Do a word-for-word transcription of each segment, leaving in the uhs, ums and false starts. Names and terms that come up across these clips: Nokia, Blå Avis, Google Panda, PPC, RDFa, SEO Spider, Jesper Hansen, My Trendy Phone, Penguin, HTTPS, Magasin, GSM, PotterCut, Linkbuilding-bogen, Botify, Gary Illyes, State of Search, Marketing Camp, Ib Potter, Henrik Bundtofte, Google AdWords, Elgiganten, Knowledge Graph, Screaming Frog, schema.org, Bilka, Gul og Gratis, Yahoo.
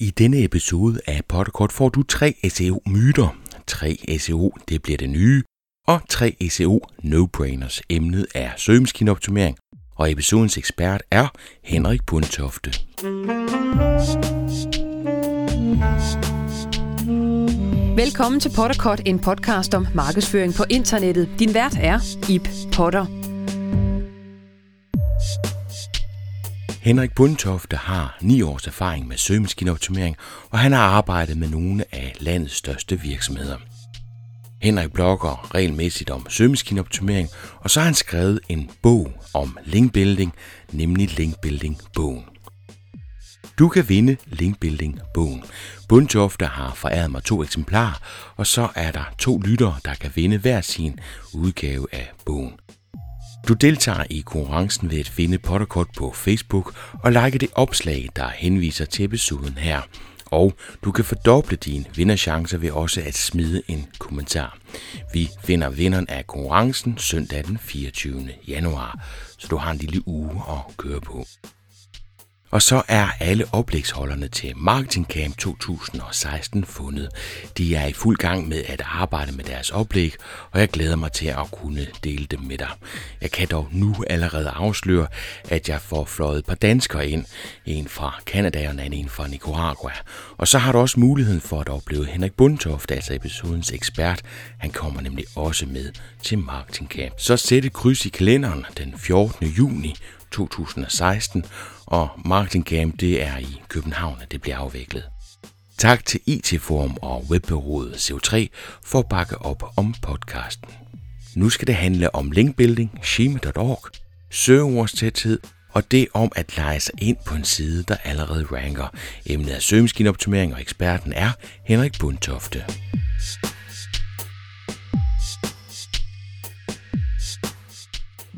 I denne episode af PotterCut får du tre S E O-myter, tre S E O, det bliver det nye, og tre S E O-no-brainers. Emnet er søgemaskineoptimering, og episodens ekspert er Henrik Bundtofte. Velkommen til PotterCut, en podcast om markedsføring på internettet. Din vært er Ib Potter. Henrik Bundtofte har ni års erfaring med søgemaskineoptimering, og han har arbejdet med nogle af landets største virksomheder. Henrik blogger regelmæssigt om søgemaskineoptimering, og så har han skrevet en bog om linkbuilding, nemlig Linkbuilding-bogen. Du kan vinde Linkbuilding-bogen. Bundtofte har foræret mig to eksemplarer, og så er der to lyttere, der kan vinde hver sin udgave af bogen. Du deltager i konkurrencen ved at finde PotterCut på Facebook og like det opslag, der henviser til episoden her. Og du kan fordoble dine vinderchancer ved også at smide en kommentar. Vi finder vinderen af konkurrencen søndag den fireogtyvende januar, så du har en lille uge at køre på. Og så er alle oplægsholderne til Marketing Camp to tusind og seksten fundet. De er i fuld gang med at arbejde med deres oplæg, og jeg glæder mig til at kunne dele dem med dig. Jeg kan dog nu allerede afsløre, at jeg får fløjet et par danskere ind. En fra Canada og en fra Nicaragua. Og så har du også muligheden for at opleve Henrik Bundtofte, altså episodens ekspert. Han kommer nemlig også med til Marketing Camp. Så sæt et kryds i kalenderen den fjortende juni to tusind og seksten, og Marketing Camp, det er i København, at det bliver afviklet. Tak til I T-forum og webbureauet C O tre for at bakke op om podcasten. Nu skal det handle om linkbuilding, schema punktum org, søgeordstæthed og det om at lege sig ind på en side, der allerede ranker. Emnet er søgemaskineoptimering, og eksperten er Henrik Bundtofte.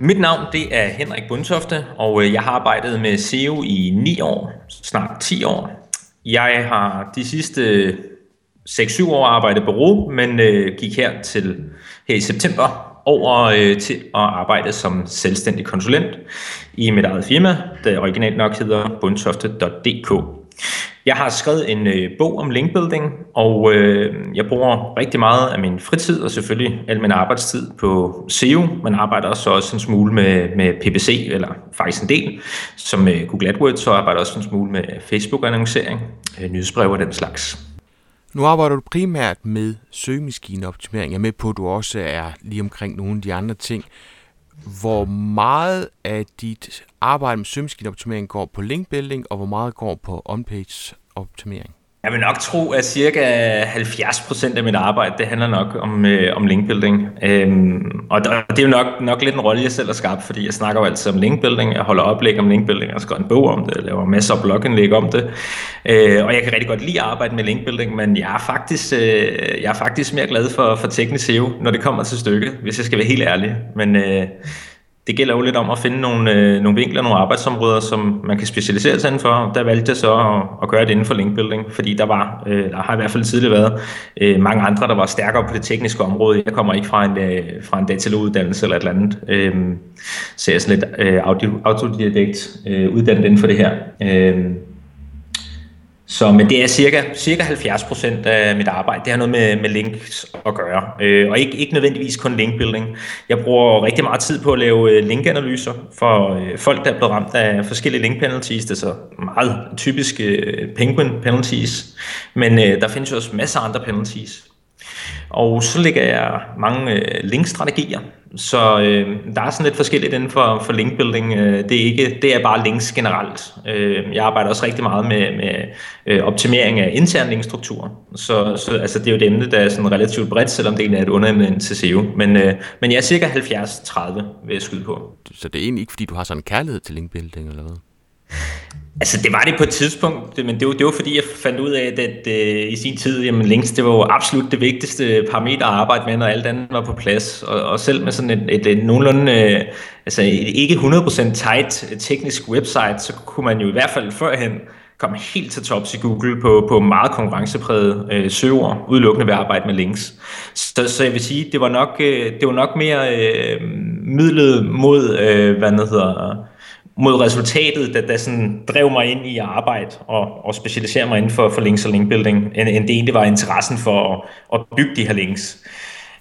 Mit navn det er Henrik Bundtofte, og jeg har arbejdet med S E O i ni år, snart ti år. Jeg har de sidste seks syv år arbejdet på bureau, men gik her til her i september over til at arbejde som selvstændig konsulent i mit eget firma, der originalt nok hedder bundtofte punktum d k. Jeg har skrevet en øh, bog om linkbuilding, og øh, jeg bruger rigtig meget af min fritid og selvfølgelig al min arbejdstid på S E O, men arbejder så også en smule med, med P P C, eller faktisk en del, som øh, Google AdWords, og arbejder også en smule med Facebook-annoncering, øh, nyhedsbrev og den slags. Nu arbejder du primært med søgemaskineoptimering. Jeg er med på, at du også er lige omkring nogle af de andre ting. Hvor meget af dit arbejde med søgemaskineoptimering går på linkbuilding, og hvor meget går på on-page optimering? Jeg vil nok tro, at cirka halvfjerds procent af mit arbejde, det handler nok om, øh, om linkbuilding. Øhm, og der, det er jo nok, nok lidt en rolle, jeg selv har skabt, fordi jeg snakker jo altid om linkbuilding. Jeg holder oplæg om linkbuilding, jeg skriver en bog om det, jeg laver masser af blogindlæg om det. Øh, og jeg kan rigtig godt lide at arbejde med linkbuilding, men jeg er faktisk, øh, jeg er faktisk mere glad for, for teknisk S E O, når det kommer til stykket, hvis jeg skal være helt ærlig. Men øh, det gælder jo lidt om at finde nogle, øh, nogle vinkler, nogle arbejdsområder, som man kan specialisere sig indenfor. Der valgte jeg så at, at gøre det inden for linkbuilding, fordi der var, øh, der har i hvert fald tidligere været øh, mange andre, der var stærkere på det tekniske område. Jeg kommer ikke fra en, øh, fra en dataloguddannelse eller et eller andet, øh, så jeg er sådan lidt øh, autodidakt øh, uddannet inden for det her. Øh, Så, men det er cirka, cirka halvfjerds procent af mit arbejde. Det har noget med, med links at gøre. Øh, og ikke, ikke nødvendigvis kun linkbuilding. Jeg bruger rigtig meget tid på at lave linkanalyser for øh, folk, der er blevet ramt af forskellige linkpenalties. Det er så meget typisk øh, Penguin penalties. Men øh, der findes jo også masser af andre penalties. Og så lægger jeg mange øh, linkstrategier. Så øh, der er sådan lidt forskelligt inden for, for linkbuilding. Det er, ikke, det er bare links generelt. Øh, jeg arbejder også rigtig meget med, med øh, optimering af interne linkstrukturer. Så, så altså, det er jo et emne, der er sådan relativt bredt, selvom det er et underemne til S E O. Men, øh, men jeg er cirka halvfjerds tredive ved at skyde på. Så det er egentlig ikke, fordi du har sådan en kærlighed til linkbuilding eller hvad? Altså det var det på et tidspunkt, men det var, det var fordi jeg fandt ud af, at, at, at i sin tid, jamen links, det var jo absolut det vigtigste parameter at arbejde med, når alt andet var på plads. Og, og selv med sådan et, et, et nogenlunde, øh, altså et ikke hundrede procent tight teknisk website, så kunne man jo i hvert fald førhen komme helt til tops i Google på, på meget konkurrencepræget øh, søger, udelukkende ved at arbejde med links. Så, så jeg vil sige, det var nok, øh, det var nok mere øh, midlet mod, øh, hvad det hedder... mod resultatet, der, der sådan drev mig ind i arbejde og, og specialisere mig inden for, for links og linkbuilding, end, end det egentlig var interessen for at, at bygge de her links.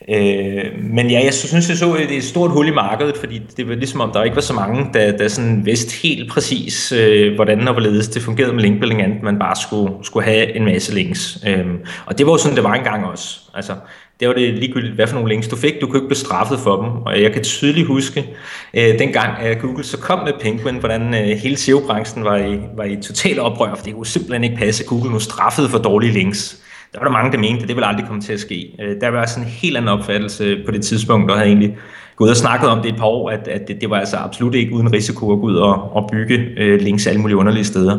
Øh, men ja, jeg synes, jeg så et, et stort hul i markedet, fordi det var ligesom om, der ikke var så mange, der, der sådan vidste helt præcis, øh, hvordan og hvorledes det fungerede med linkbuilding, andet man bare skulle, skulle have en masse links. Øh, og det var jo sådan, det var engang også. Altså, det var det ligegyldigt, hvad for nogle links du fik. Du kunne ikke blive straffet for dem. Og jeg kan tydeligt huske, øh, dengang at Google så kom med Penguin, hvordan øh, hele S E O-branchen var i, var i total oprør, for det kunne simpelthen ikke passe. Google nu straffede for dårlige links. Der var der mange, der mente, at det ville aldrig komme til at ske. Øh, der var sådan en helt anden opfattelse på det tidspunkt, og havde egentlig gået og snakket om det et par år, at, at det, det var altså absolut ikke uden risiko at gå ud og, og bygge øh, links alle mulige underlige steder.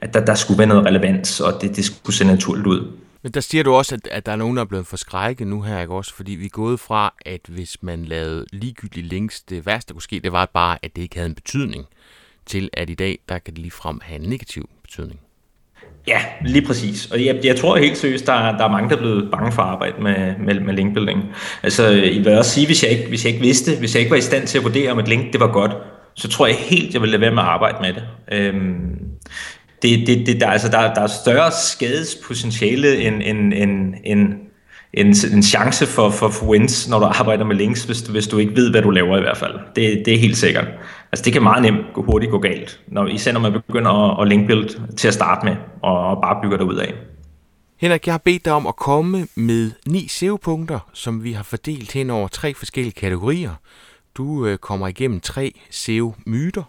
At der, der skulle være noget relevans, og det, det skulle se naturligt ud. Men der siger du også, at, at der er nogen, der er blevet forskrækket nu her, ikke også? Fordi vi er gået fra, at hvis man lavede ligegyldige links, det værste, der kunne ske, det var bare, at det ikke havde en betydning, til at i dag, der kan det ligefrem have en negativ betydning. Ja, lige præcis. Og jeg, jeg tror helt seriøst, der, der er mange, der er blevet bange for at arbejde med, med, med linkbuilding. Altså, jeg vil også sige, hvis jeg, ikke, hvis jeg ikke vidste, hvis jeg ikke var i stand til at vurdere, om et link, det var godt, så tror jeg helt, jeg ville lade være med at arbejde med det. Øhm Det, det, det, der, altså, der, der er større skadespotentiale end, end, end, end, end en chance for, for, for wins, når du arbejder med links, hvis du, hvis du ikke ved, hvad du laver i hvert fald. Det, det er helt sikkert. Altså, det kan meget nemt gå hurtigt gå galt, når, især når man begynder at, at linkbuild til at starte med, og, og bare bygger derud af. Henrik, jeg har bedt dig om at komme med ni S E O-punkter, som vi har fordelt hen over tre forskellige kategorier. Du øh, kommer igennem tre S E O-myter.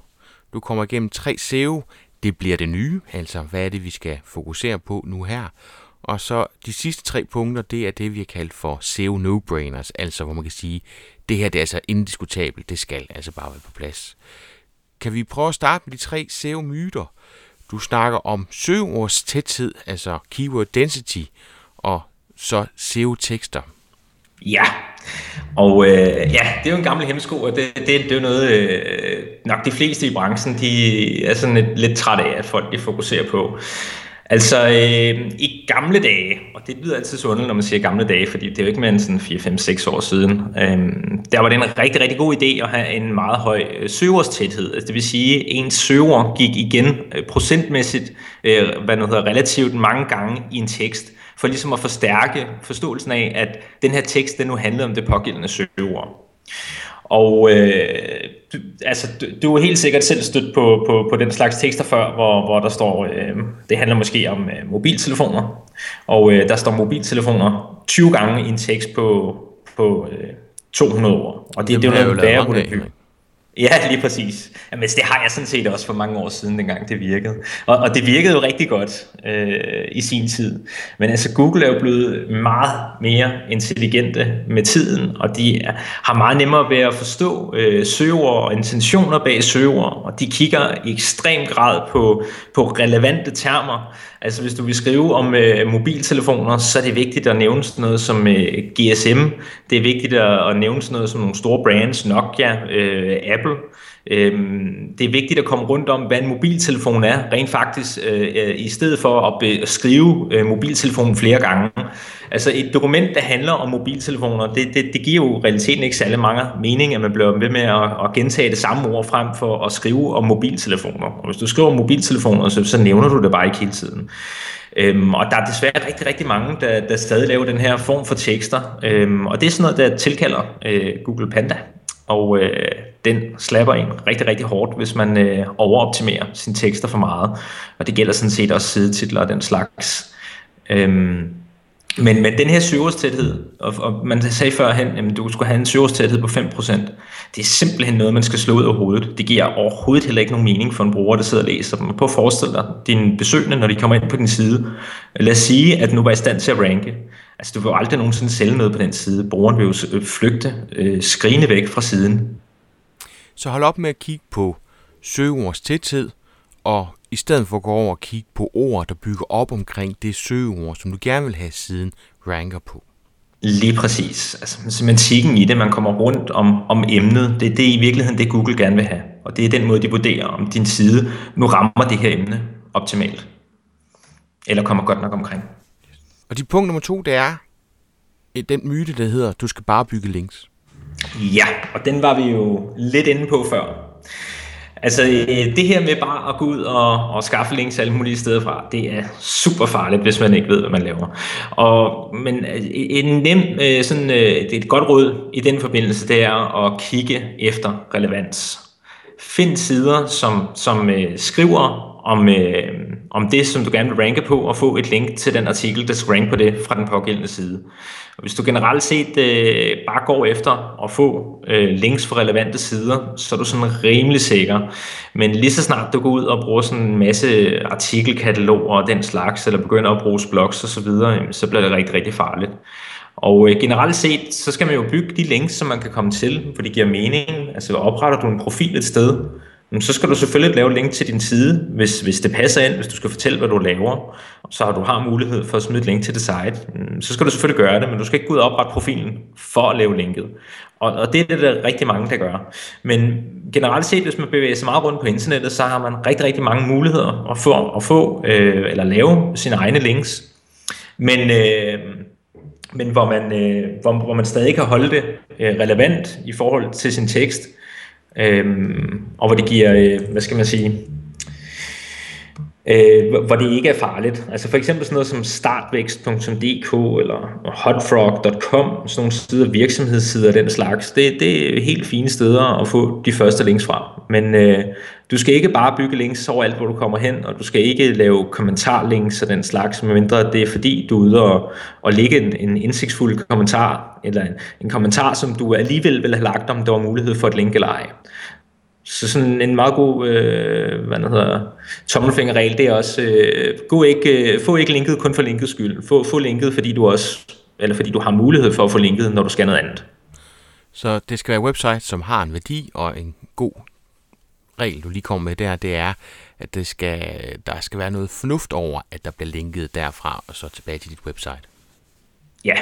Du kommer igennem tre S E O. Det bliver det nye, altså hvad er det, vi skal fokusere på nu her. Og så de sidste tre punkter, det er det, vi har kaldt for S E O no-brainers, altså hvor man kan sige, det her det er altså indiskutabelt, det skal altså bare være på plads. Kan vi prøve at starte med de tre S E O-myter? Du snakker om søgeords tæthed, altså keyword density, og så S E O-tekster. Ja, og øh, ja, det er jo en gammel hemsko, og det, det, det er jo noget, øh, nok de fleste i branchen, de er sådan lidt, lidt trætte af, at folk de fokuserer på. Altså øh, i gamle dage, og det lyder altid så underligt, når man siger gamle dage, fordi det er jo ikke mere end sådan fire, fem, seks år siden, øh, der var det en rigtig, rigtig god idé at have en meget høj øh, søgeordstæthed. Altså, det vil sige, at ens søgeord gik igen øh, procentmæssigt, øh, hvad nu hedder, relativt mange gange i en tekst, for ligesom at forstærke forståelsen af, at den her tekst, den nu handlede om det pågældende søgeord. Og øh, du, altså, du, du er helt sikkert selv stødt på, på, på den slags tekster før, hvor, hvor der står, øh, det handler måske om øh, mobiltelefoner, og øh, der står mobiltelefoner tyve gange i en tekst på, på øh, to hundrede ord. Og det, det, det er jo noget værre på den by. Ja, lige præcis. Jamen, det har jeg sådan set også for mange år siden, dengang det virkede. Og, og det virkede jo rigtig godt øh, i sin tid. Men altså, Google er jo blevet meget mere intelligente med tiden, og de er, har meget nemmere ved at forstå øh, søgeord og intentioner bag søgeord, og de kigger i ekstrem grad på, på relevante termer. Altså, hvis du vil skrive om øh, mobiltelefoner, så er det vigtigt at nævne sådan noget som øh, G S M. Det er vigtigt at, at nævne sådan noget som nogle store brands, Nokia, øh, Apple. Øhm, det er vigtigt at komme rundt om, hvad en mobiltelefon er, rent faktisk, øh, i stedet for at beskrive øh, mobiltelefonen flere gange. Altså, et dokument, der handler om mobiltelefoner, det, det, det giver jo realiteten ikke særlig mange mening, at man bliver ved med at, at gentage det samme ord frem for at skrive om mobiltelefoner. Og hvis du skriver om mobiltelefoner, så, så nævner du det bare ikke hele tiden. Øhm, og der er desværre rigtig, rigtig mange, der, der stadig laver den her form for tekster. Øhm, og det er sådan noget, der tilkalder øh, Google Panda. Og øh, den slapper en rigtig, rigtig hårdt, hvis man øh, overoptimerer sine tekster for meget. Og det gælder sådan set også sidetitler og den slags. Øhm, men, men den her søgeordstæthed, og, og man sagde førhen, at du skulle have en søgeordstæthed på fem procent. Det er simpelthen noget, man skal slå ud af hovedet. Det giver overhovedet heller ikke nogen mening for en bruger, der sidder og læser dem. Og prøv at forestille dig, dine besøgende, når de kommer ind på din side. Lad os sige, at nu var i stand til at ranke. Altså, du vil jo aldrig nogensinde sælge noget på den side. Brugeren vil jo flygte, øh, skrine væk fra siden. Så hold op med at kigge på søgeords tæthed, og i stedet for at gå over og kigge på ord, der bygger op omkring det søgeord, som du gerne vil have siden ranker på. Lige præcis. Altså, semantikken i det, man kommer rundt om, om emnet, det, det er i virkeligheden det, Google gerne vil have. Og det er den måde, de vurderer, om din side nu rammer det her emne optimalt. Eller kommer godt nok omkring. Og dit punkt nummer to, det er den myte, der hedder, du skal bare bygge links. Ja, og den var vi jo lidt inde på før. Altså det her med bare at gå ud og, og skaffe links alle mulige steder fra, det er super farligt, hvis man ikke ved, hvad man laver. Og, men en nem, sådan, det er et godt råd i den forbindelse, det er at kigge efter relevans. Find sider, som, som skriver om, om det, som du gerne vil ranke på, og få et link til den artikel, der skal ranke på det fra den pågældende side. Hvis du generelt set øh, bare går efter at få øh, links fra relevante sider, så er du sådan rimelig sikker. Men lige så snart du går ud og bruger sådan en masse artikelkataloger og den slags, eller begynder at bruge blogs osv., så bliver det rigtig, rigtig farligt. Og øh, generelt set, så skal man jo bygge de links, som man kan komme til, for det giver mening. Altså opretter du en profil et sted, så skal du selvfølgelig lave link til din side, hvis, hvis det passer ind, hvis du skal fortælle, hvad du laver, så har du har mulighed for at smide et link til det site. Så skal du selvfølgelig gøre det, men du skal ikke gå ud og oprette profilen for at lave linket. Og, og det er det, der er rigtig mange, der gør. Men generelt set, hvis man bevæger sig meget rundt på internettet, så har man rigtig, rigtig mange muligheder at få, at få øh, eller lave sine egne links. Men... Øh, men hvor man, øh, hvor, hvor man stadig kan holde det øh, relevant i forhold til sin tekst, øhm, og hvor det giver, øh, hvad skal man sige, øh, hvor det ikke er farligt. Altså for eksempel sådan noget som startvækst punktum d k eller hotfrog punktum com, sådan nogle sider, virksomhedssider og den slags, det, det er helt fine steder at få de første links fra. Men øh, du skal ikke bare bygge links overalt, hvor du kommer hen, og du skal ikke lave kommentarlinks og den slags, medmindre det er fordi, du er ude og, og lægge en, en indsigtsfuld kommentar, eller en, en kommentar, som du alligevel vil have lagt, om der var mulighed for et link eller ej. Så sådan en meget god øh, hvad hedder, tommelfingerregel, det er også, øh, gå ikke, øh, få ikke linket kun for linkets skyld. Få, få linket, fordi du, også, eller fordi du har mulighed for at få linket, når du skal noget andet. Så det skal være website, som har en værdi, og en god regel, du lige kommer med der, det er, at det skal, der skal være noget fornuft over, at der bliver linket derfra og så tilbage til dit website. Ja.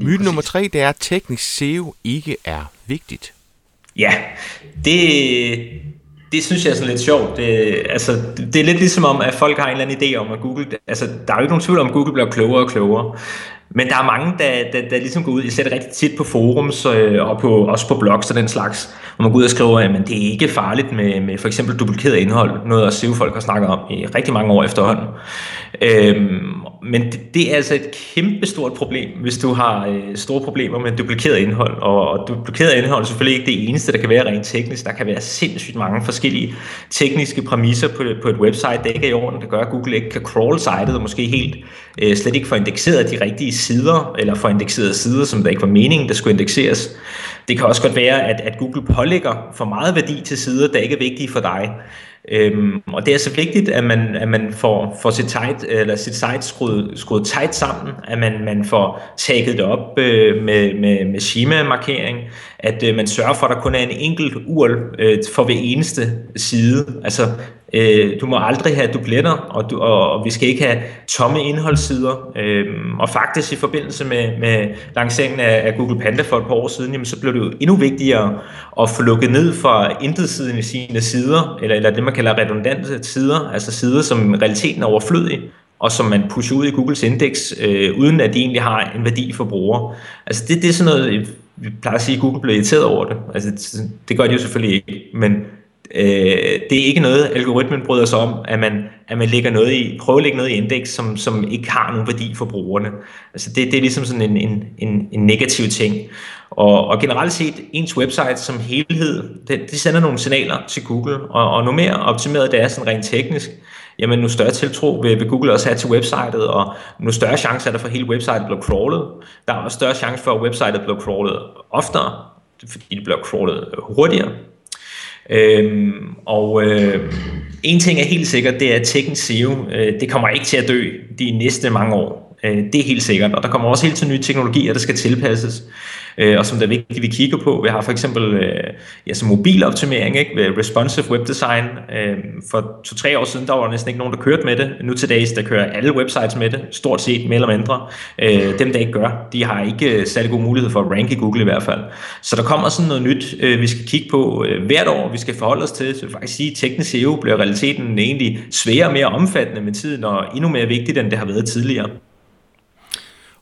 Myte nummer tre, det er, at teknisk S E O ikke er vigtigt. Ja, det, det synes jeg er sådan lidt sjovt. Det, altså, det er lidt ligesom om, at folk har en eller anden idé om, at Google, altså der er jo ikke nogen tvivl om, at Google bliver klogere og klogere. Men der er mange, der, der, der ligesom går ud, jeg ser det rigtig tit på forums øh, og på, også på blogs og den slags, hvor man går ud og skriver, at det er ikke farligt med, med for eksempel duplikeret indhold, noget at S E O-folk har snakket om i rigtig mange år efterhånden. Øhm, men det, det er altså et kæmpestort problem, hvis du har øh, store problemer med duplikeret indhold, og, og duplikeret indhold er selvfølgelig ikke det eneste, der kan være rent teknisk. Der kan være sindssygt mange forskellige tekniske præmisser på, på et website, der ikke er i orden, der gør, at Google ikke kan crawl sitet, og måske helt øh, slet ikke får indekseret de rigtige sider, eller for indekserede sider, som der ikke var meningen, der skulle indekseres. Det kan også godt være, at, at Google pålægger for meget værdi til sider, der ikke er vigtige for dig. Øhm, og det er så vigtigt, at man, at man får, får sit, tight, eller sit site skruet, skruet tight sammen, at man, man får tagget det op øh, med, med, med schema-markering, at øh, man sørger for, at der kun er en enkelt U R L øh, for hver eneste side. Altså, øh, du må aldrig have dubletter, og, du, og, og vi skal ikke have tomme indholdssider. Øh, og faktisk i forbindelse med, med lanceringen af, af Google Panda for et par år siden, jamen, så blev det jo endnu vigtigere at få lukket ned fra intetsidende i sine sider, eller, eller det, man kalder redundante sider, altså sider, som i realiteten er overflødige, og som man pusher ud i Googles indeks, øh, uden at de egentlig har en værdi for brugere. Altså det, det er sådan noget, vi plejer at sige, at Google bliver irriteret over det. Altså det, det gør de jo selvfølgelig ikke, men øh, det er ikke noget, algoritmen bryder sig om, at man, at man lægger noget i, prøver at lægge noget i indeks, som, som ikke har nogen værdi for brugerne. Altså det, det er ligesom sådan en, en, en, en negativ ting. Og, og generelt set, ens website som helhed, det, det sender nogle signaler til Google, og, og nu mere optimeret det er sådan rent teknisk, jamen nu større tiltro vil, vil Google også have til websitet, og nu større chance er der for, at hele websitet bliver crawlet. Der er også større chance for, at websitet bliver crawlet oftere, fordi det bliver crawlet hurtigere. Øhm, og øh, en ting er helt sikkert, det er, at teknisk S E O, øh, det kommer ikke til at dø de næste mange år. Øh, det er helt sikkert, og der kommer også helt til nye teknologier, der skal tilpasses. Og som det er vigtigt, vi kigger på. Vi har for eksempel ja, som mobiloptimering, ikke? Responsive webdesign. For to-tre år siden, der var næsten ikke nogen, der kørte med det. Nu til dags, der kører alle websites med det, stort set, mere eller mindre. Dem, der ikke gør, de har ikke særlig god mulighed for at ranke i Google i hvert fald. Så der kommer sådan noget nyt, vi skal kigge på hvert år, vi skal forholde os til. Så jeg faktisk sige, at teknisk S E O bliver realiteten egentlig sværere og mere omfattende med tiden, og endnu mere vigtigt, end det har været tidligere.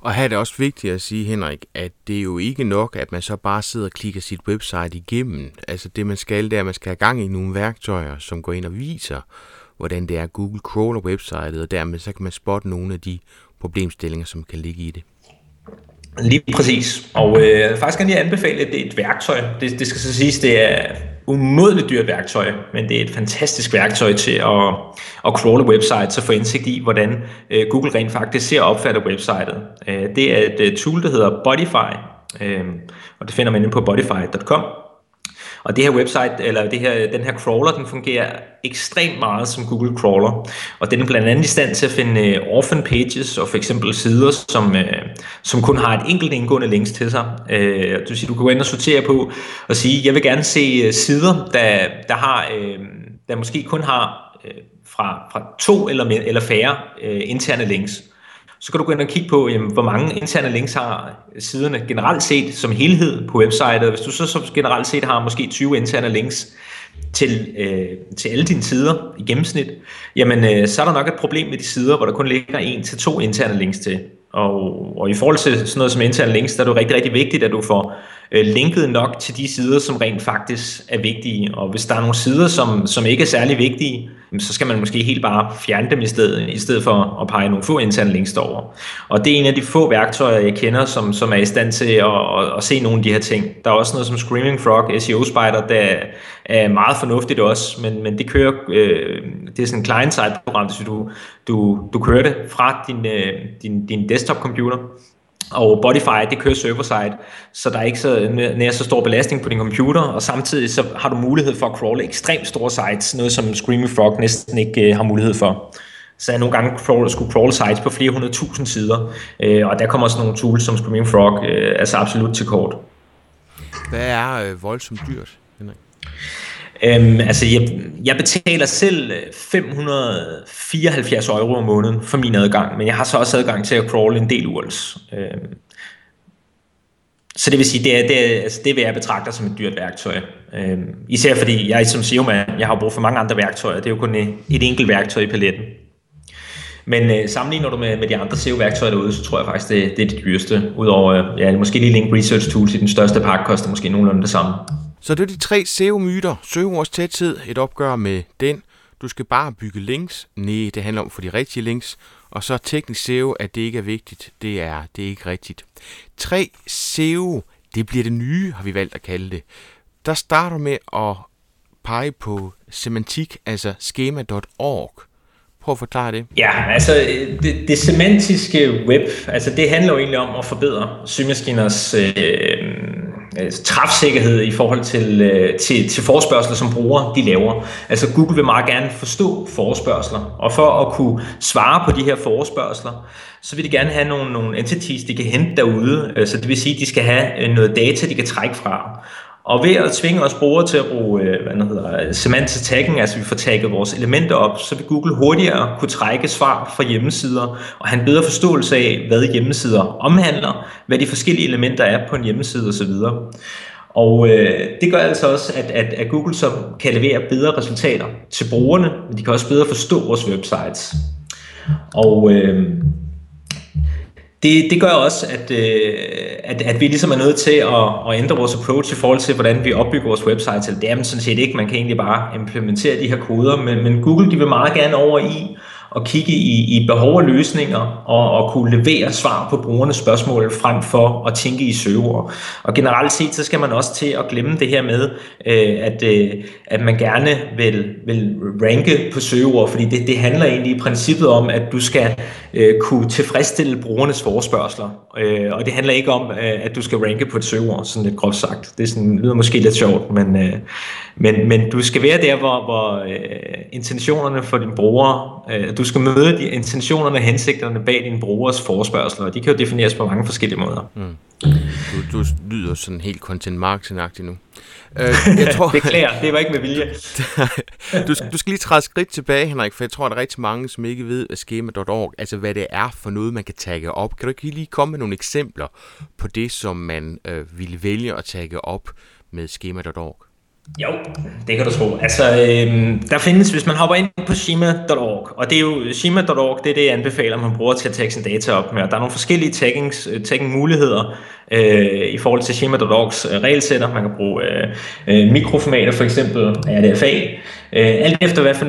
Og her er det også vigtigt at sige, Henrik, at det er jo ikke nok, at man så bare sidder og klikker sit website igennem. Altså det, man skal, det er, at man skal have gang i nogle værktøjer, som går ind og viser, hvordan det er, Google crawler websitet, og dermed så kan man spotte nogle af de problemstillinger, som kan ligge i det. Lige præcis. Og øh, faktisk kan jeg anbefale, at det er et værktøj. Det, det skal så siges, det er umådeligt dyrt værktøj, men det er et fantastisk værktøj til at, at crawle websites og få indsigt i, hvordan øh, Google rent faktisk ser og opfatter websitet. Øh, det er et tool, der hedder Botify, øh, og det finder man inde på botify punktum com. Og det her website, eller det her, den her crawler, den fungerer ekstremt meget som Google crawler. Og den er blandt andet i stand til at finde orphan pages og for eksempel sider, som, som kun har et enkelt indgående links til sig. Du siger, du kan gå ind og sortere på og sige, jeg vil gerne se sider, der, der, har, der måske kun har fra, fra to eller, mere, eller færre interne links. Så kan du gå ind og kigge på, jamen, hvor mange interne links har siderne generelt set som helhed på websitet. Hvis du så som generelt set har måske tyve interne links til, øh, til alle dine sider i gennemsnit, jamen øh, så er der nok et problem med de sider, hvor der kun ligger en til to interne links til. Og, og i forhold til sådan noget som interne links, der er det jo rigtig, rigtig vigtigt, at du får øh, linket nok til de sider, som rent faktisk er vigtige. Og hvis der er nogle sider, som, som ikke er særlig vigtige, så skal man måske helt bare fjerne dem i stedet, i stedet for at pege nogle få interne links derover. Og det er en af de få værktøjer, jeg kender, som, som er i stand til at, at, at se nogle af de her ting. Der er også noget som Screaming Frog, S E O Spider, der er meget fornuftigt også, men, men det kører, øh, det er sådan et client-side-program, så du, du, du kører det fra din, øh, din, din desktop-computer. Og Botify, det kører server-side, så der er ikke så nær så stor belastning på din computer, og samtidig så har du mulighed for at crawle ekstremt store sites, noget som Screaming Frog næsten ikke øh, har mulighed for. Så jeg nogle gange crawl, skulle crawl sites på flere hundrede tusind sider, øh, og der kommer også nogle tools som Screaming Frog, øh, altså absolut til kort. Hvad er øh, voldsomt dyrt, Henrik? Øhm, altså jeg, jeg betaler selv fem hundrede og fireoghalvfjerds euro om måneden for min adgang, men jeg har så også adgang til at crawle en del U R L's. Øhm, så det vil sige, det er, det er, altså det vil jeg betragter som et dyrt værktøj. Øhm, især fordi jeg som S E O-mand, jeg har brug for mange andre værktøjer, det er jo kun et, et enkelt værktøj i paletten. Men øh, sammenligner du med, med de andre S E O-værktøjer derude, så tror jeg faktisk, det, det er det dyreste. Udover øh, ja, måske lige Link Research Tools i den største pakke koster måske nogenlunde det samme. Så det er de tre S E O-myter. Søgeords tæthed, et opgør med den. Du skal bare bygge links. Nej, det handler om for de rigtige links. Og så teknisk S E O, at det ikke er vigtigt. Det er, det er ikke rigtigt. Tre S E O, det bliver det nye, har vi valgt at kalde det. Der starter med at pege på semantik, altså schema punktum org. Prøv at forklare det. Ja, altså det, det semantiske web, altså det handler jo egentlig om at forbedre søgemaskiners øh, træfsikkerhed i forhold til, til, til forespørgsler, som brugere de laver. Altså Google vil meget gerne forstå forespørgsler, og for at kunne svare på de her forespørgsler, så vil de gerne have nogle, nogle entities, de kan hente derude, så det vil sige, at de skal have noget data, de kan trække fra. Og ved at tvinge os brugere til at bruge hvad det hedder, semantic tagging, altså vi får tagget vores elementer op, så vil Google hurtigere kunne trække svar fra hjemmesider og have en bedre forståelse af, hvad hjemmesider omhandler, hvad de forskellige elementer er på en hjemmeside osv. Og øh, det gør altså også, at, at, at Google så kan levere bedre resultater til brugerne, men de kan også bedre forstå vores websites. Og... Øh, Det, det gør også, at, at, at vi ligesom er nødt til at, at ændre vores approach i forhold til, hvordan vi opbygger vores websites. Det er man sådan set ikke. Man kan egentlig bare implementere de her koder, men, men Google de vil meget gerne over i at kigge i, i behov og løsninger og, og kunne levere svar på brugernes spørgsmål frem for at tænke i søgeord. Og generelt set, så skal man også til at glemme det her med, øh, at, øh, at man gerne vil, vil ranke på søgeord, fordi det, det handler egentlig i princippet om, at du skal øh, kunne tilfredsstille brugernes forespørgsler. Øh, og det handler ikke om, øh, at du skal ranke på et søgeord, sådan lidt groft sagt. Det, sådan, det lyder måske lidt sjovt, men, øh, men, men du skal være der, hvor, hvor øh, intentionerne for dine brugere øh, du skal møde de intentionerne og hensigterne bag dine brugers forespørgsler, og de kan jo defineres på mange forskellige måder. Mm. Du, du lyder sådan helt content marketing-agtig nu. Øh, jeg tror, det klæder, det var ikke med vilje. du, du skal lige træde skridt tilbage, Henrik, for jeg tror, at der er rigtig mange, som ikke ved, hvad schema punktum org, altså hvad det er for noget, man kan tagge op. Kan du ikke lige komme med nogle eksempler på det, som man øh, ville vælge at tagge op med schema punktum org? Jo, det kan du tro. Altså, øhm, der findes, hvis man hopper ind på schema punktum org, og det er jo schema punktum org, det er det, jeg anbefaler, man bruger til at tagge sin data op med. Og der er nogle forskellige tagging-muligheder øh, i forhold til schema punktum orgs øh, regelsætter. Man kan bruge øh, øh, mikroformater, for eksempel R D F A. Øh, alt efter, hvad for,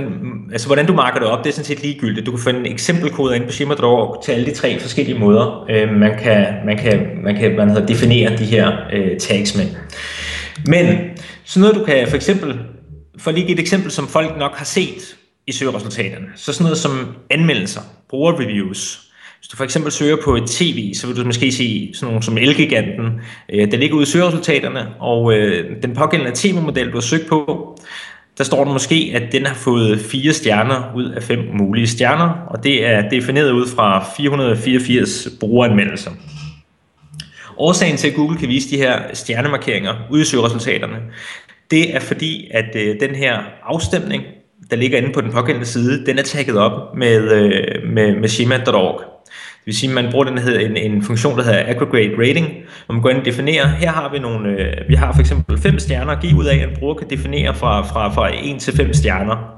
altså, hvordan du marker det op, det er sådan set ligegyldigt. Du kan finde eksempelkoder ind på schema punktum org til alle de tre forskellige måder, øh, man kan, man kan, man kan man hedder, definere de her øh, tags med. Men sådan noget, du kan for eksempel, for lige et eksempel, som folk nok har set i søgeresultaterne, så sådan noget som anmeldelser, brugerreviews. Hvis du for eksempel søger på et tv, så vil du måske se sådan nogle som Elgiganten, der ligger ude i søgeresultaterne, og den pågældende tv-model, du har søgt på, der står der måske, at den har fået fire stjerner ud af fem mulige stjerner, og det er defineret ud fra fire hundrede og fireogfirs brugeranmeldelser. Årsagen til, at Google kan vise de her stjernemarkeringer ude i søgeresultaterne, det er fordi, at øh, den her afstemning, der ligger inde på den pågældende side, den er tagget op med, øh, med, med schema punktum org. Det vil sige, at man bruger den, der hedder en, en funktion, der hedder aggregate rating, hvor man går ind og definerer, her har vi nogle, øh, vi har for eksempel fem stjerner at give ud af, at en bruger kan definere fra, fra, fra en til fem stjerner.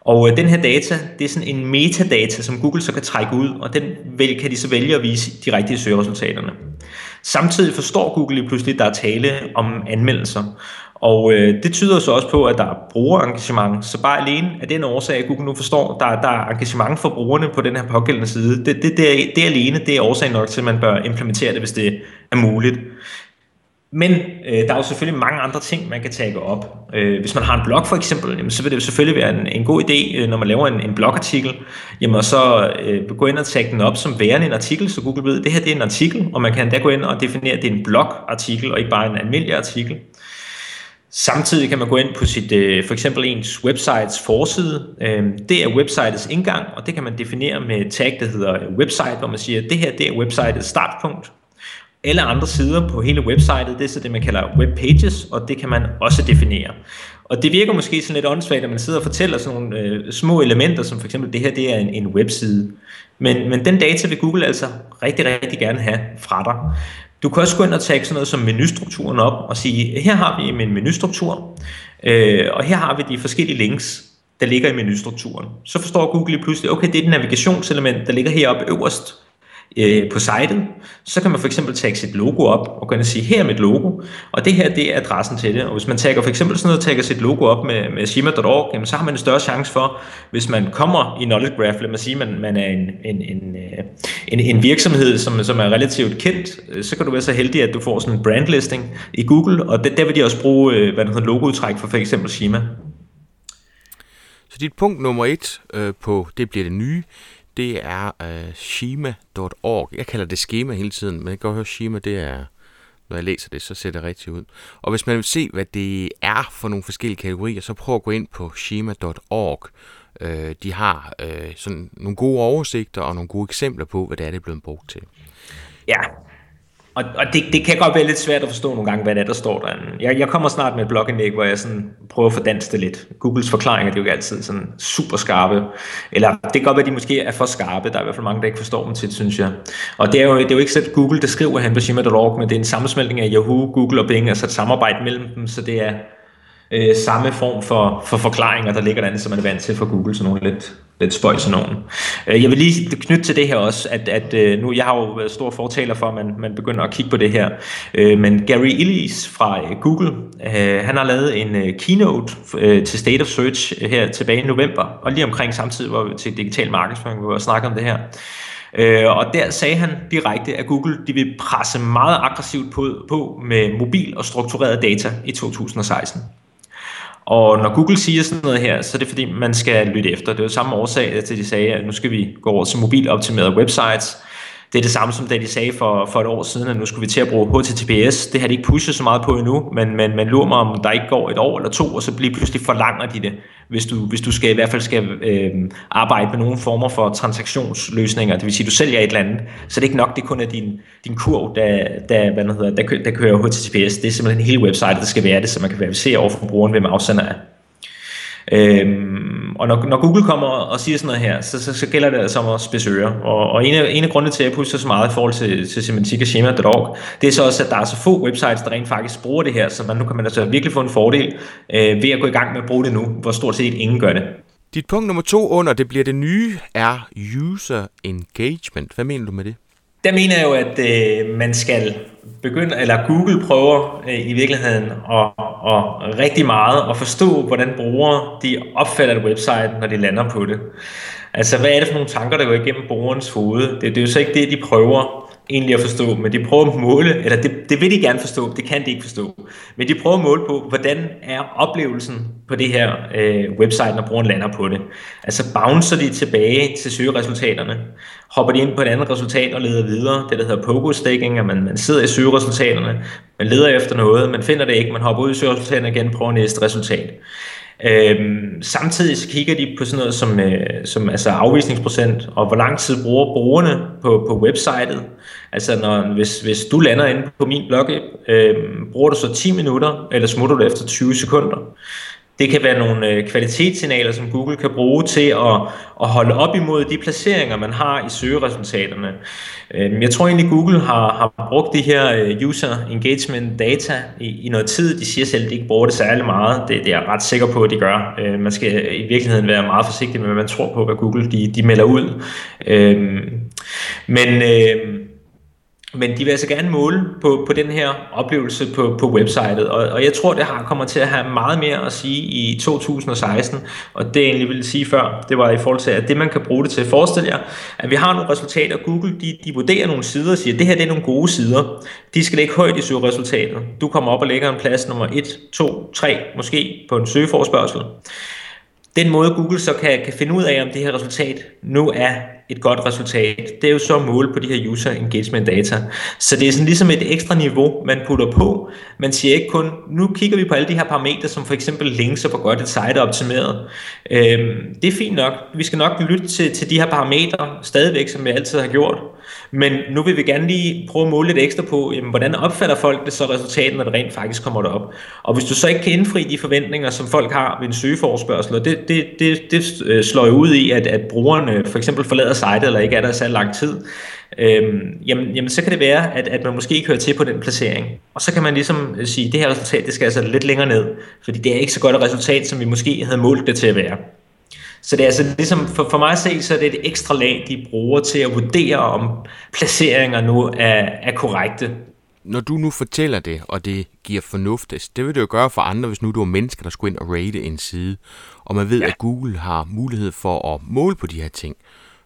Og øh, den her data, det er sådan en metadata, som Google så kan trække ud, og den vel, kan de så vælge at vise de rigtige søgeresultaterne. Samtidig forstår Google pludselig, at der er tale om anmeldelser. Og øh, det tyder så også på, at der er brugerengagement. Så bare alene af den årsag, at Google nu forstår, at der, der er engagement for brugerne på den her pågældende side. Det, det, det, er, det alene det er årsagen nok til, at man bør implementere det, hvis det er muligt. Men øh, der er jo selvfølgelig mange andre ting, man kan tagge op. Øh, hvis man har en blog for eksempel, jamen, så vil det jo selvfølgelig være en, en god idé, øh, når man laver en, en blogartikel, jamen, og så øh, gå ind og tagge den op som værende en artikel, så Google ved, at det her det er en artikel, og man kan endda gå ind og definere, at det er en blogartikel, og ikke bare en almindelig artikel. Samtidig kan man gå ind på sit, øh, for eksempel ens websites forside. Øh, det er websitets indgang, og det kan man definere med et tag, der hedder website, hvor man siger, at det her det er websitets startpunkt. Alle andre sider på hele websitet, det er så det, man kalder webpages, og det kan man også definere. Og det virker måske sådan lidt åndssvagt, at man sidder og fortæller sådan nogle øh, små elementer, som for eksempel det her, det er en, en webside. Men, men den data vil Google altså rigtig, rigtig gerne have fra dig. Du kan også gå ind og tage sådan noget som menustrukturen op og sige, her har vi min menustruktur, øh, og her har vi de forskellige links, der ligger i menustrukturen. Så forstår Google pludselig, okay, det er et navigationselement, der ligger heroppe øverst på sitet. Så kan man for eksempel tagge sit logo op og gå ind og sige, her er mit logo, og det her det er adressen til det. Og hvis man tagger for eksempel sådan noget, tagger sit logo op med, med schema punktum org, så har man en større chance for, hvis man kommer i Knowledge Graph, lad mig sige, man, man er en, en, en, en, en virksomhed, som, som er relativt kendt, så kan du være så heldig, at du får sådan en brandlisting i Google, og det, der vil de også bruge, hvad der hedder, logoudtræk for for eksempel schema. Så dit punkt nummer et øh, på, det bliver det nye, det er øh, schema punktum org. Jeg kalder det schema hele tiden, men jeg kan godt høre, schema, det er, når jeg læser det, så ser det rigtigt ud. Og hvis man vil se, hvad det er for nogle forskellige kategorier, så prøv at gå ind på schema punktum org. Øh, de har øh, sådan nogle gode oversigter og nogle gode eksempler på, hvad det er, det er blevet brugt til. Ja, og, og det, det kan godt være lidt svært at forstå nogle gange, hvad det er, der står der. Jeg, jeg kommer snart med et blogindlæg, hvor jeg sådan prøver at fordanske det lidt. Googles forklaringer, det er jo ikke altid sådan super skarpe. Eller det kan godt være, at de måske er for skarpe. Der er i hvert fald mange, der ikke forstår dem tit, synes jeg. Og det er jo, det er jo ikke selv Google, der skriver hen på schema punktum org, men det er en sammensmeltning af Yahoo, Google og Bing, altså et samarbejde mellem dem, så det er øh, samme form for, for forklaringer, der ligger derinde, som man er vant til fra Google, så nogle lidt... lidt spøjs af nogen. Jeg vil lige knytte til det her også, at, at nu, jeg har jo været stor fortaler for, at man, man begynder at kigge på det her, men Gary Illyes fra Google, han har lavet en keynote til State of Search her tilbage i november, og lige omkring samtidig var vi til digital markedsføring, hvor vi var snakket om det her. Og der sagde han direkte, at Google de vil presse meget aggressivt på, på med mobil og struktureret data i to tusind og seksten. Og når Google siger sådan noget her, så er det fordi, man skal lytte efter. Det er jo samme årsag til, at de sagde, at nu skal vi gå over til mobiloptimerede websites. Det er det samme som da de sagde for, for et år siden, at nu skulle vi til at bruge H T T P S. Det har de ikke pushet så meget på endnu, men man, man lurer mig, om der ikke går et år eller to, og så bliver pludselig forlanger de det, hvis du, hvis du skal, i hvert fald skal øh, arbejde med nogle former for transaktionsløsninger. Det vil sige, at du sælger et eller andet, så det er ikke nok, det kun er din, din kurv, der, der, hvad hedder, der, kø, der kører H T T P S. Det er simpelthen hele website, der skal være det, så man kan verificere overfor brugeren, hvem afsender er. Øhm, og når, når Google kommer og siger sådan noget her, så, så, så gælder det altså om at spidse ører. Og, og en, af, en af grundene til, at jeg puster så meget i forhold til, til semantik og schema punktum org, det er så også, at der er så få websites, der rent faktisk bruger det her, så man, nu kan man altså virkelig få en fordel øh, ved at gå i gang med at bruge det nu, hvor stort set ingen gør det. Dit punkt nummer to under, det bliver det nye, er user engagement. Hvad mener du med det? Der mener jeg jo, at øh, man skal begynde, eller Google prøver øh, i virkeligheden at, og rigtig meget at forstå, hvordan brugere de opfatter et website, når de lander på det. Altså, hvad er det for nogle tanker, der går igennem brugerens hoved? Det, det er jo så ikke det, de prøver egentlig at forstå, men de prøver at måle, eller det, det vil de gerne forstå, det kan de ikke forstå, men de prøver at måle på, hvordan er oplevelsen på det her øh, website, når brugeren lander på det. Altså bouncer de tilbage til søgeresultaterne, hopper de ind på et andet resultat og leder videre, det der hedder pogo-sticking, at man, man sidder i søgeresultaterne, man leder efter noget, man finder det ikke, man hopper ud i søgeresultaterne igen, prøver næste resultat. Øhm, samtidig så kigger de på sådan noget som, øh, som altså afvisningsprocent, og hvor lang tid bruger brugerne på, på websitet. Altså når, hvis, hvis du lander inde på min blog, øh, bruger du så ti minutter, eller smutter du efter tyve sekunder. Det kan være nogle øh, kvalitetssignaler, som Google kan bruge til at, at holde op imod de placeringer, man har i søgeresultaterne. Øh, jeg tror egentlig, Google har, har brugt de her øh, user engagement data i, i noget tid. De siger selv, at de ikke bruger det særlig meget. Det, det er jeg ret sikker på, at de gør. Øh, man skal i virkeligheden være meget forsigtig med, hvad man tror på, hvad Google de, de melder ud. Øh, men... Øh, Men de vil altså gerne måle på, på den her oplevelse på, på websitet, og, og jeg tror, det har, kommer til at have meget mere at sige i to tusind og seksten, og det jeg egentlig ville sige før, det var i forhold til, at det man kan bruge det til. Forestil jer, at vi har nogle resultater, Google de, de vurderer nogle sider og siger, at det her det er nogle gode sider, de skal ligge højt i søgeresultatet. Du kommer op og lægger en plads nummer et, to, tre, måske på en søgeforspørgsel. Den måde Google så kan, kan finde ud af, om det her resultat nu er et godt resultat, det er jo så at måle på de her user engagement data. Så det er sådan ligesom et ekstra niveau, man putter på. Man siger ikke kun, nu kigger vi på alle de her parametre, som for eksempel links og hvor godt et site er optimeret. Øhm, det er fint nok. Vi skal nok lytte til, til de her parametre stadigvæk, som vi altid har gjort. Men nu vil vi gerne lige prøve at måle lidt ekstra på, jamen, hvordan opfatter folk det så resultatet, når det rent faktisk kommer derop. Og hvis du så ikke kan indfri de forventninger, som folk har ved en søgeforespørgsel, og det, det, det, det slår jo ud i, at, at brugerne for eksempel forlader sitet, eller ikke er der så lang tid, øhm, jamen, jamen så kan det være, at, at man måske ikke hører til på den placering. Og så kan man ligesom sige, at det her resultat, det skal altså lidt længere ned, fordi det er ikke så godt et resultat, som vi måske havde målt det til at være. Så det er altså ligesom, for, for mig at se, så er det et ekstra lag, de bruger til at vurdere, om placeringer nu er, er korrekte. Når du nu fortæller det, og det giver fornuftest, det vil det jo gøre for andre, hvis nu du er mennesker, der skulle ind og rate en side, og man ved, ja. At Google har mulighed for at måle på de her ting,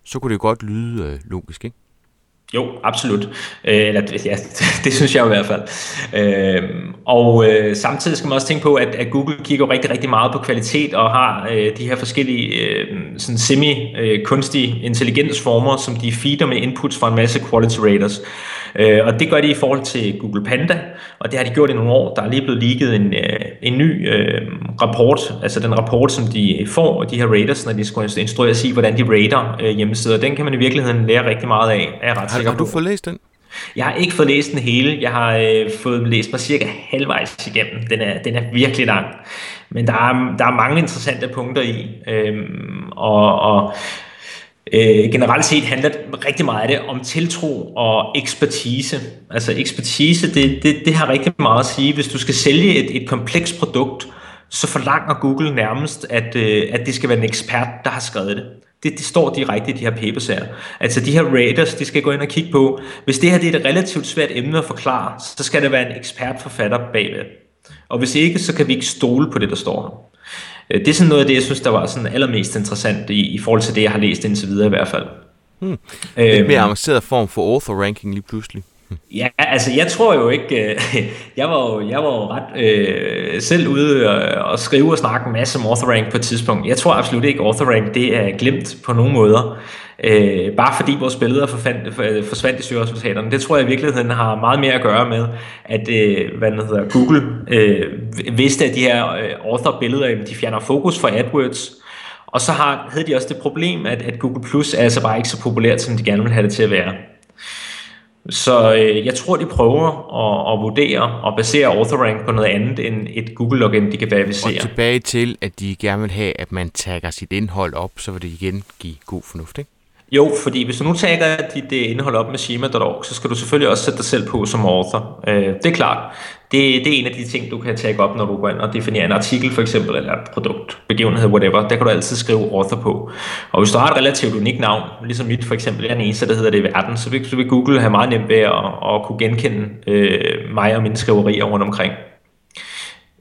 så kunne det godt lyde øh, logisk, ikke? Jo, absolut. Eller, ja, det synes jeg i hvert fald. Øhm, og øh, samtidig skal man også tænke på, at, at Google kigger rigtig, rigtig meget på kvalitet og har øh, de her forskellige øh, sådan semi-kunstige intelligensformer, som de feeder med inputs fra en masse quality raters. Øh, og det gør de i forhold til Google Panda, og det har de gjort i nogle år. Der er lige blevet leaget en, øh, en ny øh, rapport, altså den rapport, som de får, de her raters, når de skal instruere sig, hvordan de rater øh, hjemmesider. Den kan man i virkeligheden lære rigtig meget af, af ret. Har du fået læst den? Jeg har ikke fået læst den hele. Jeg har øh, fået læst mig cirka halvvejs igennem. Den er, den er virkelig lang. Men der er, der er mange interessante punkter i. Øhm, og... og Øh, generelt set handler rigtig meget af det om tiltro og ekspertise. Altså ekspertise, det, det, det har rigtig meget at sige. Hvis du skal sælge et, et komplekst produkt, så forlanger Google nærmest, at, øh, at det skal være en ekspert, der har skrevet det. Det, det står direkte i de her papersager. Altså de her raters, de skal gå ind og kigge på, hvis det her det er et relativt svært emne at forklare, så skal det være en ekspertforfatter bagved. Og hvis ikke, så kan vi ikke stole på det, der står her. Det er sådan noget af det, jeg synes, der var sådan allermest interessant i, i forhold til det, jeg har læst indtil videre i hvert fald. Hmm. Lidt øhm, mere avanceret form for author-ranking lige pludselig. Hmm. Ja, altså jeg tror jo ikke... Øh, jeg, var jo, jeg var jo ret øh, selv ude og, og skrive og snakke en masse om author-rank på et tidspunkt. Jeg tror absolut ikke, at author-rank det er glemt på nogen måder. Øh, bare fordi vores billeder forfandt, forsvandt i søgeresultaterne. Det tror jeg i virkeligheden har meget mere at gøre med, at øh, hvad hedder, Google øh, vidste, at de her øh, author-billeder, de fjerner fokus fra AdWords. Og så har, havde de også det problem, at, at Google Plus er altså bare ikke så populært, som de gerne vil have det til at være. Så øh, jeg tror, de prøver at, at vurdere og basere authorrank på noget andet end et Google-login, de kan verificere. Og tilbage til, at de gerne vil have, at man tagger sit indhold op, så vil det igen give god fornuft, ikke? Jo, fordi hvis du nu tagger dit indhold op med schema punktum org, så skal du selvfølgelig også sætte dig selv på som author. Øh, det er klart. Det, det er en af de ting, du kan tagge op, når du går ind og definerer en artikel, for eksempel, eller et produkt, begivenhed, whatever. Der kan du altid skrive author på. Og hvis du har et relativt unikt navn, ligesom mit for eksempel, jeg er den eneste, der hedder det i verden, så vil, så vil Google have meget nemt ved at, at kunne genkende øh, mig og mine skriverier rundt omkring.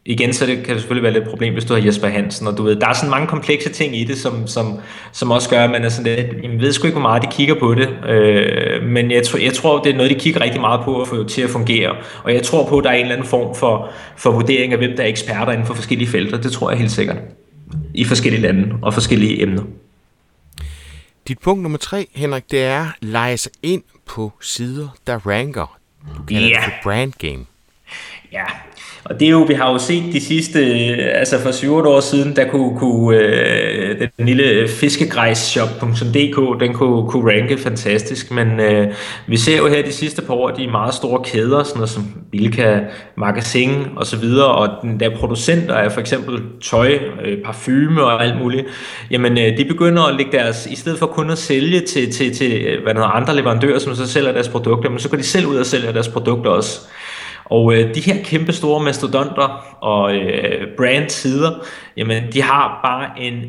Igen, så det, kan det selvfølgelig være lidt et problem, hvis du har Jesper Hansen, og du ved, der er sådan mange komplekse ting i det, som, som, som også gør, at man er sådan lidt, jeg ved sgu ikke, hvor meget de kigger på det, øh, men jeg, jeg tror, det er noget, de kigger rigtig meget på at få til at fungere, og jeg tror på, at der er en eller anden form for, for vurdering af, hvem der er eksperter inden for forskellige felter, det tror jeg helt sikkert, i forskellige lande og forskellige emner. Dit punkt nummer tre, Henrik, det er, leje sig ind på sider, der ranker. Du kalder yeah. det for brand game. Ja, yeah. Og det er jo, vi har jo set de sidste, altså for syv otte år siden, der kunne, kunne øh, den lille fiskegrejsshop punktum d k, den kunne, kunne ranke fantastisk, men øh, vi ser jo her de sidste par år, de meget store kæder, sådan noget som Bilka, Magasin og så videre, og den der producenter af for eksempel tøj, øh, parfume og alt muligt, jamen øh, de begynder at lægge deres, i stedet for kun at sælge til, til, til hvad hedder, andre leverandører, som så sælger deres produkter, men så går de selv ud og sælger deres produkter også. Og øh, de her kæmpe store mastodonter og øh, brandsider, jamen de har bare en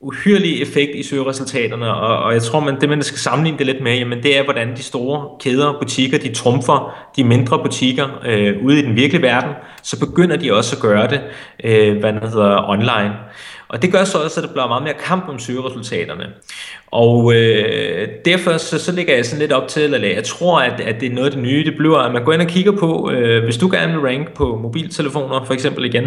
uhyrlig effekt i søgeresultaterne, og, og jeg tror, man, det man skal sammenligne det lidt med, jamen det er, hvordan de store kæder og butikker, de trumfer de mindre butikker øh, ude i den virkelige verden, så begynder de også at gøre det, øh, hvad det hedder, online. Og det gør så også, at der bliver meget mere kamp om søgeresultaterne. Og øh, derfor så, så ligger jeg sådan lidt op til, at jeg tror, at, at det er noget af det nye, det bliver, at man går ind og kigger på, øh, hvis du gerne vil ranke på mobiltelefoner, for eksempel igen,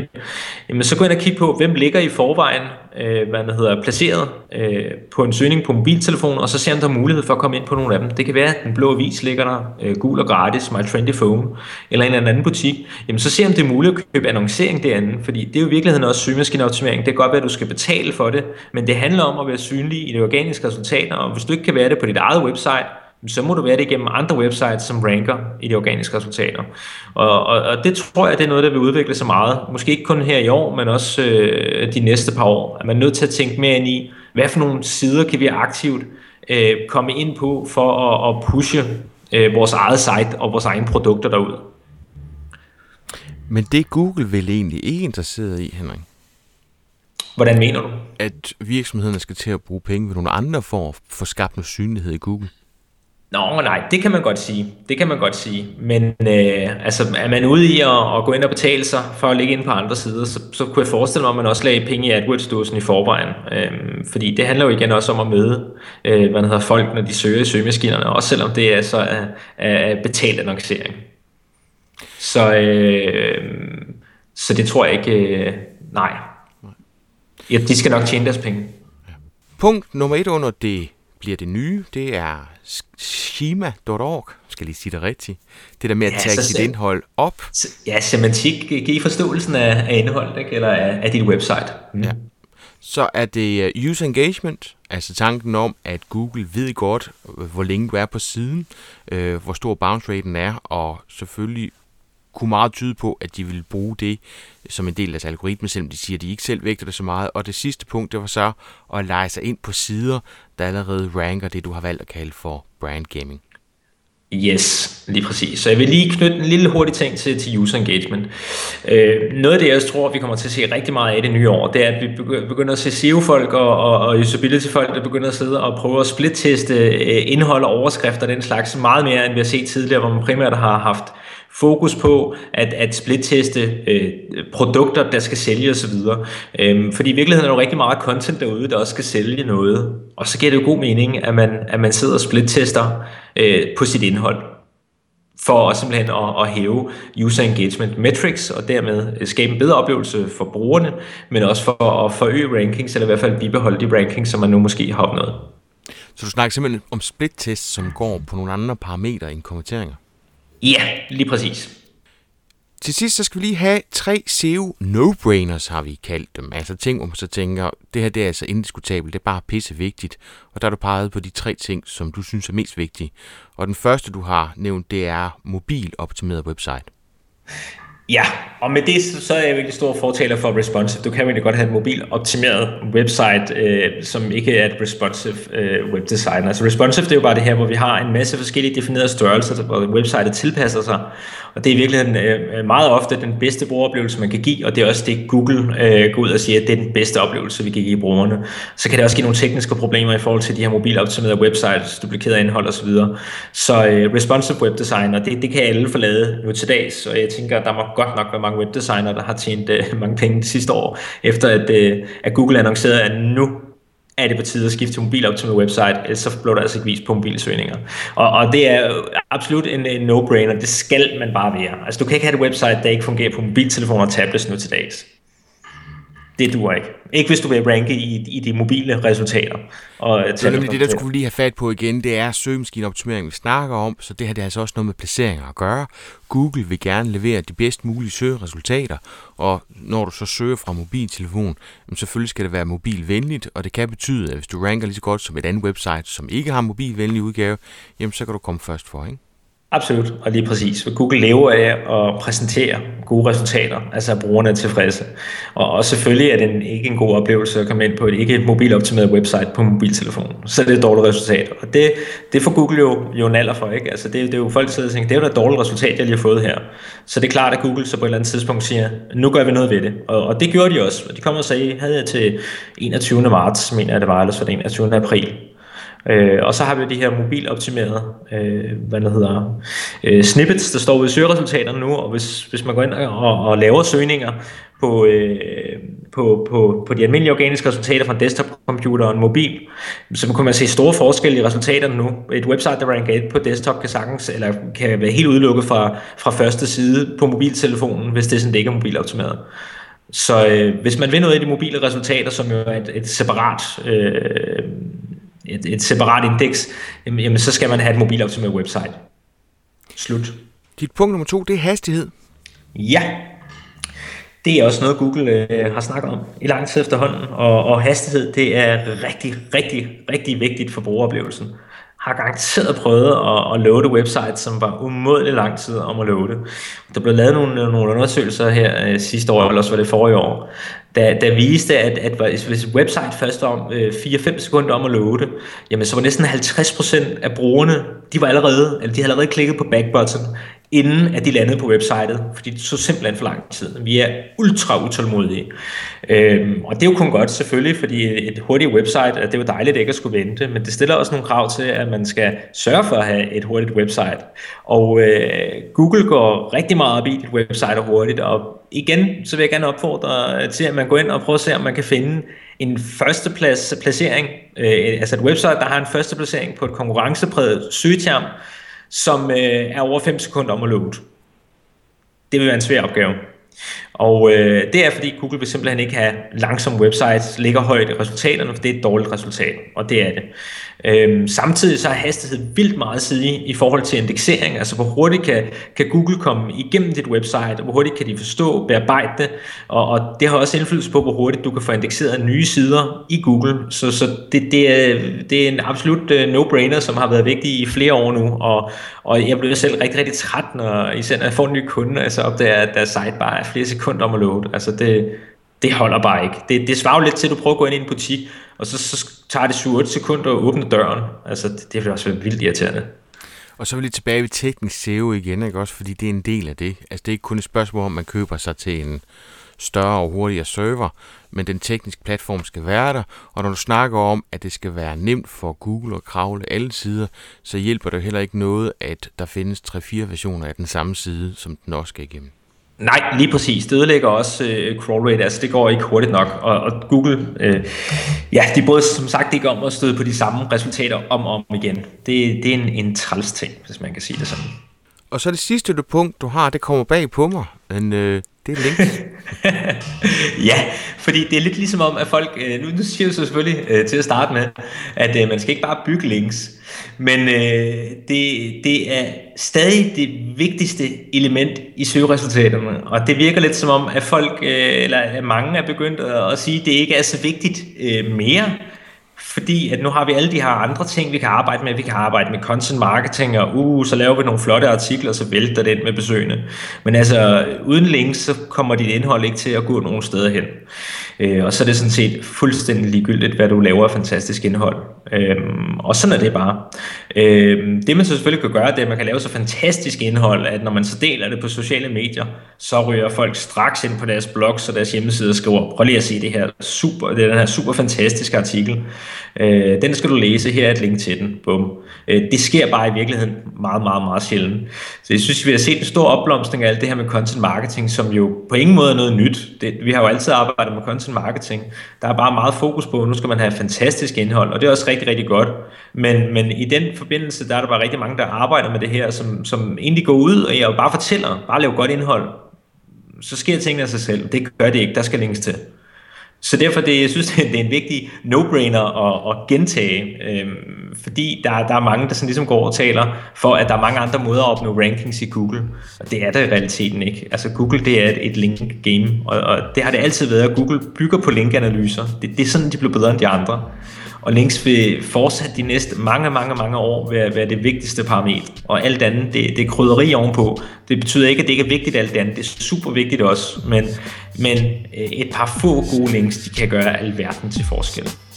jamen, så går ind og kigge på, hvem ligger i forvejen, øh, hvad det hedder, placeret øh, på en søgning på mobiltelefoner, og så ser man, der er mulighed for at komme ind på nogle af dem. Det kan være, at Den Blå Avis ligger der, øh, Gul og Gratis, My Trendy Phone, eller en eller anden butik. Jamen så ser man, det er muligt at købe annoncering derinde, fordi det er jo i virkeligheden også søgemaskineoptimering. Det kan godt være, at du skal betale for det, men det handler om at være synlig i det organiske resultater, og hvis du ikke kan være det på dit eget website, så må du være det igennem andre websites, som ranker i de organiske resultater. Og, og, og det tror jeg, det er noget, der vil udvikle sig meget. Måske ikke kun her i år, men også øh, de næste par år. At man er nødt til at tænke mere ind i, hvad for nogle sider kan vi aktivt øh, komme ind på for at, at pushe øh, vores eget site og vores egne produkter derud. Men det Google vel egentlig ikke interesseret i, Henrik? Hvordan mener du? At virksomhederne skal til at bruge penge ved nogle andre for at få skabt noget synlighed i Google. Nå, nej, det kan man godt sige. Det kan man godt sige. Men øh, altså, er man ude i at, at gå ind og betale sig for at ligge ind på andre sider, så, så kunne jeg forestille mig, at man også lagde penge i AdWords-dåsen i forvejen. Øh, fordi det handler jo igen også om at møde øh, hvad hedder, folk, når de søger i søgemaskinerne, også selvom det er så er, er betalt annoncering. Så, øh, så det tror jeg ikke... Øh, nej. Ja, de skal nok tjene deres penge. Ja. Punkt nummer et under det bliver det nye, det er schema punktum org. Skal lige sige det rigtigt. Det der med at ja, tage sit indhold op. Ja, semantik. Giv forståelsen af, af indholdet, ikke? Eller af, af dit website. Mm. Ja. Så er det user engagement, altså tanken om, at Google ved godt, hvor længe du er på siden, øh, hvor stor bounce raten er, og selvfølgelig kunne meget tyde på, at de ville bruge det som en del af deres algoritme, selvom de siger, at de ikke selv vægter det så meget. Og det sidste punkt, det var så at lege sig ind på sider, der allerede ranker det, du har valgt at kalde for brand gaming. Yes, lige præcis. Så jeg vil lige knytte en lille hurtig ting til, til user engagement. Øh, noget af det, jeg tror, vi kommer til at se rigtig meget af det nye år, det er, at vi begynder at se S E O-folk og, og, og usability-folk, der begynder at sidde og prøve at splitteste indhold og overskrifter og den slags meget mere, end vi har set tidligere, hvor man primært har haft fokus på at, at splitteste øh, produkter, der skal sælge osv. Øhm, fordi i virkeligheden er jo rigtig meget content derude, der også skal sælge noget. Og så giver det jo god mening, at man, at man sidder og splittester øh, på sit indhold. For at simpelthen at, at hæve user engagement metrics, og dermed skabe en bedre oplevelse for brugerne, men også for at forøge rankings, eller i hvert fald bibeholde de rankings, som man nu måske har opnået. Så du snakker simpelthen om splittest, som går på nogle andre parametre end kommenteringer? Ja, lige præcis. Til sidst så skal vi lige have tre S E O no-brainers, har vi kaldt dem. Altså ting, hvor man så tænker, det her det er altså indiskutabelt, det er bare pisse vigtigt. Og der har du peget på de tre ting, som du synes er mest vigtige. Og den første, du har nævnt, det er mobiloptimeret website. Ja, og med det så er jeg virkelig stor fortaler for responsive. Du kan virkelig godt have et mobiloptimeret website, øh, som ikke er et responsive øh, webdesign. Altså responsive, det er jo bare det her, hvor vi har en masse forskellige definerede størrelser, hvor websitet tilpasser sig. Og det er virkelig øh, meget ofte den bedste brugeroplevelse, man kan give, og det er også det, Google øh, går ud og siger, at det er den bedste oplevelse, vi kan give brugerne. Så kan det også give nogle tekniske problemer i forhold til de her mobiloptimerede websites, duplikeret indhold osv. Så, så øh, responsive webdesign, og det, det kan alle forlade nu til dags, og jeg tænker, at der må godt nok være mange webdesignere, der har tjent øh, mange penge de sidste år, efter at, øh, at Google annoncerede, at nu er det på tide at skifte til mobiloptimeret website, ellers så bliver der altså ikke vist på mobilsøgninger. Og, og det er absolut en, en no-brainer, det skal man bare være. Altså du kan ikke have et website, der ikke fungerer på mobiltelefoner og tablets nu til dags. Det duer ikke. Ikke hvis du vil ranke i, i de mobile resultater. Og det er nemlig det, der skulle vi lige have fat på igen, det er søgemaskineoptimering, vi snakker om, så det her det er altså også noget med placeringer at gøre. Google vil gerne levere de bedst mulige søgeresultater, og når du så søger fra mobiltelefon, selvfølgelig skal det være mobilvenligt, og det kan betyde, at hvis du ranker lige så godt som et andet website, som ikke har mobilvenlig udgave, jamen så kan du komme først for, ikke? Absolut, og lige præcis. Google lever af at præsentere gode resultater, altså at brugerne er tilfredse. Og, og selvfølgelig er det en, ikke en god oplevelse at komme ind på et ikke mobiloptimeret website på mobiltelefonen. Så er det et dårligt resultat. Og det, det får Google jo, jo naller for, ikke? Altså det, det er jo folk, der sidder og tænker, det er jo da et dårligt resultat, jeg lige har fået her. Så det er klart, at Google så på et eller andet tidspunkt siger, nu gør vi noget ved det. Og, og det gjorde de også. Og de kom og sagde, havde jeg til enogtyvende marts, mener jeg det var, eller så var det enogtyvende april. Øh, og så har vi jo de her mobiloptimerede øh, hvad det hedder, øh, snippets, der står ved søgeresultaterne nu, og hvis, hvis man går ind og, og laver søgninger på, øh, på, på, på de almindelige organiske resultater fra en desktop-computer og en mobil, så kan man se store forskelle i resultaterne nu. Et website, der ranker et på desktop, kan sagtens, eller kan være helt udelukket fra, fra første side på mobiltelefonen, hvis det sådan det ikke er mobiloptimeret. Så øh, hvis man vil noget af de mobile resultater, som jo er et, et separat øh, Et, et separat indeks, jamen så skal man have et mobiloptimeret website. Slut. Dit punkt nummer to, det er hastighed. Ja, det er også noget Google øh, har snakket om i lang tid efterhånden, og, og hastighed det er rigtig, rigtig, rigtig vigtigt for brugeroplevelsen. Har garanteret prøvet at, at loade websites, som var umådelig lang tid om at loade. Der blev lavet nogle, nogle undersøgelser her øh, sidste år, eller også var det forrige år, der, der viste, at, at hvis et website først var om øh, fire til fem sekunder om at loade, jamen så var næsten halvtreds procent af brugerne, de var allerede, eller de havde allerede klikket på backbutton, inden at de landede på websitet, fordi det så simpelthen for lang tid. Vi er ultra utålmodige. Øhm, og det er jo kun godt selvfølgelig, fordi et hurtigt website, det er jo dejligt ikke at skulle vente, men det stiller også nogle krav til, at man skal sørge for at have et hurtigt website. Og øh, Google går rigtig meget op i, at websiter hurtigt, og igen, så vil jeg gerne opfordre til, at man går ind og prøver at se, om man kan finde en førsteplads placering, øh, altså et website, der har en første placering på et konkurrencepræget søgeterm, som øh, er over fem sekunder om at loade. Det vil være en svær opgave. Og øh, det er fordi Google vil simpelthen ikke have langsomme websites, ligger højt i resultaterne, for det er et dårligt resultat, og det er det. Øhm, samtidig så er hastighed vildt meget sidig i forhold til indeksering, altså hvor hurtigt kan, kan Google komme igennem dit website, hvor hurtigt kan de forstå, bearbejde det, og, og det har også indflydelse på, hvor hurtigt du kan få indekseret nye sider i Google, så, så det, det, er, det er en absolut no-brainer, som har været vigtig i flere år nu, og, og jeg blev selv rigtig, rigtig træt, når, især når jeg får en ny kunde, og jeg så opdager, at deres site bare er flere sekunder om at loade, altså det, det holder bare ikke. Det, det svarer lidt til, at du prøver at gå ind i en butik, og så, så tager det syv otte sekunder at åbne døren. Altså det, det vil også være vildt irriterende. Og så vil jeg tilbage ved teknisk S E O igen, ikke også, fordi det er en del af det. Altså det er ikke kun et spørgsmål, om man køber sig til en større og hurtigere server, men den tekniske platform skal være der, og når du snakker om, at det skal være nemt for Google at kravle alle sider, så hjælper det heller ikke noget, at der findes tre fire versioner af den samme side, som den også skal igennem. Nej, lige præcis. Det ødelægger også øh, crawl rate, altså det går ikke hurtigt nok, og, og Google, øh, ja, de bryder som sagt ikke om at støde på de samme resultater om og om igen. Det, det er en, en træls ting, hvis man kan sige det sådan. Og så det sidste punkt, du har, det kommer bag på mig, men øh, Det er links. Ja, fordi det er lidt ligesom om, at folk, nu, nu siger du selvfølgelig øh, til at starte med, at øh, man skal ikke bare bygge links, men øh, det, det er stadig det vigtigste element i søgeresultaterne, og det virker lidt som om, at folk, øh, eller at mange er begyndt at, at sige, at det ikke er så vigtigt øh, mere, fordi at nu har vi alle de her andre ting, vi kan arbejde med. Vi kan arbejde med content marketing, og uh, så laver vi nogle flotte artikler, og så vælter det ind med besøgende. Men altså, uden links, så kommer dit indhold ikke til at gå nogen steder hen. Øh, og så er det sådan set fuldstændig ligegyldigt, hvad du laver af fantastisk indhold. Øh, og sådan er det bare. Øh, det man så selvfølgelig kan gøre, det er, at man kan lave så fantastisk indhold, at når man så deler det på sociale medier, så ryger folk straks ind på deres blogs og deres hjemmesider og skriver, prøv lige at se det her super, det er den her super fantastiske artikel. Øh, den skal du læse, her er et link til den. Bum. Øh, det sker bare i virkeligheden meget, meget, meget sjældent. Så jeg synes, vi har set en stor opblomstring af alt det her med content marketing, som jo på ingen måde er noget nyt. Det, vi har jo altid arbejdet med content marketing. Der er bare meget fokus på, at nu skal man have fantastisk indhold, og det er også rigtig, rigtig godt. Men, men i den forbindelse, der er der bare rigtig mange, der arbejder med det her, som, som egentlig går ud og jeg bare fortæller, bare lav godt indhold. Så sker tingene af sig selv. Det gør det ikke, der skal links til. Så derfor, det, jeg synes, det er en vigtig no-brainer at, at gentage, øh, fordi der, der er mange, der sådan ligesom går og taler for, at der er mange andre måder at opnå rankings i Google, og det er der i realiteten ikke. Altså Google, det er et, et link-game, og, og det har det altid været, at Google bygger på linkanalyser. Det, det er sådan, de bliver bedre end de andre, og links vil fortsat de næste mange, mange, mange år være, være det vigtigste parameter, og alt andet, det, det er krydderi ovenpå. Det betyder ikke, at det ikke er vigtigt alt andet, det er super vigtigt også, men, men et par få gode links, de kan gøre alverden til forskel.